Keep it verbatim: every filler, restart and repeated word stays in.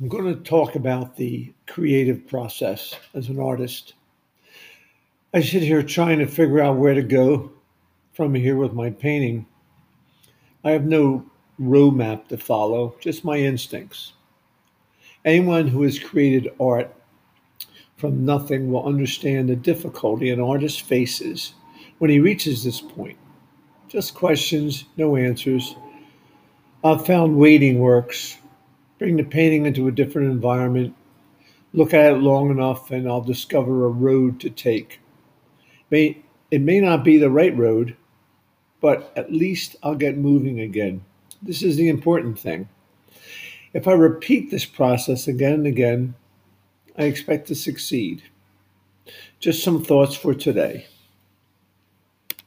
I'm going to talk about the creative process as an artist. I sit here trying to figure out where to go from here with my painting. I have no roadmap to follow, just my instincts. Anyone who has created art from nothing will understand the difficulty an artist faces when he reaches this point. Just questions, no answers. I've found waiting works. Bring the painting into a different environment, look at it long enough, and I'll discover a road to take. May, it may not be the right road, but at least I'll get moving again. This is the important thing. If I repeat this process again and again, I expect to succeed. Just some thoughts for today.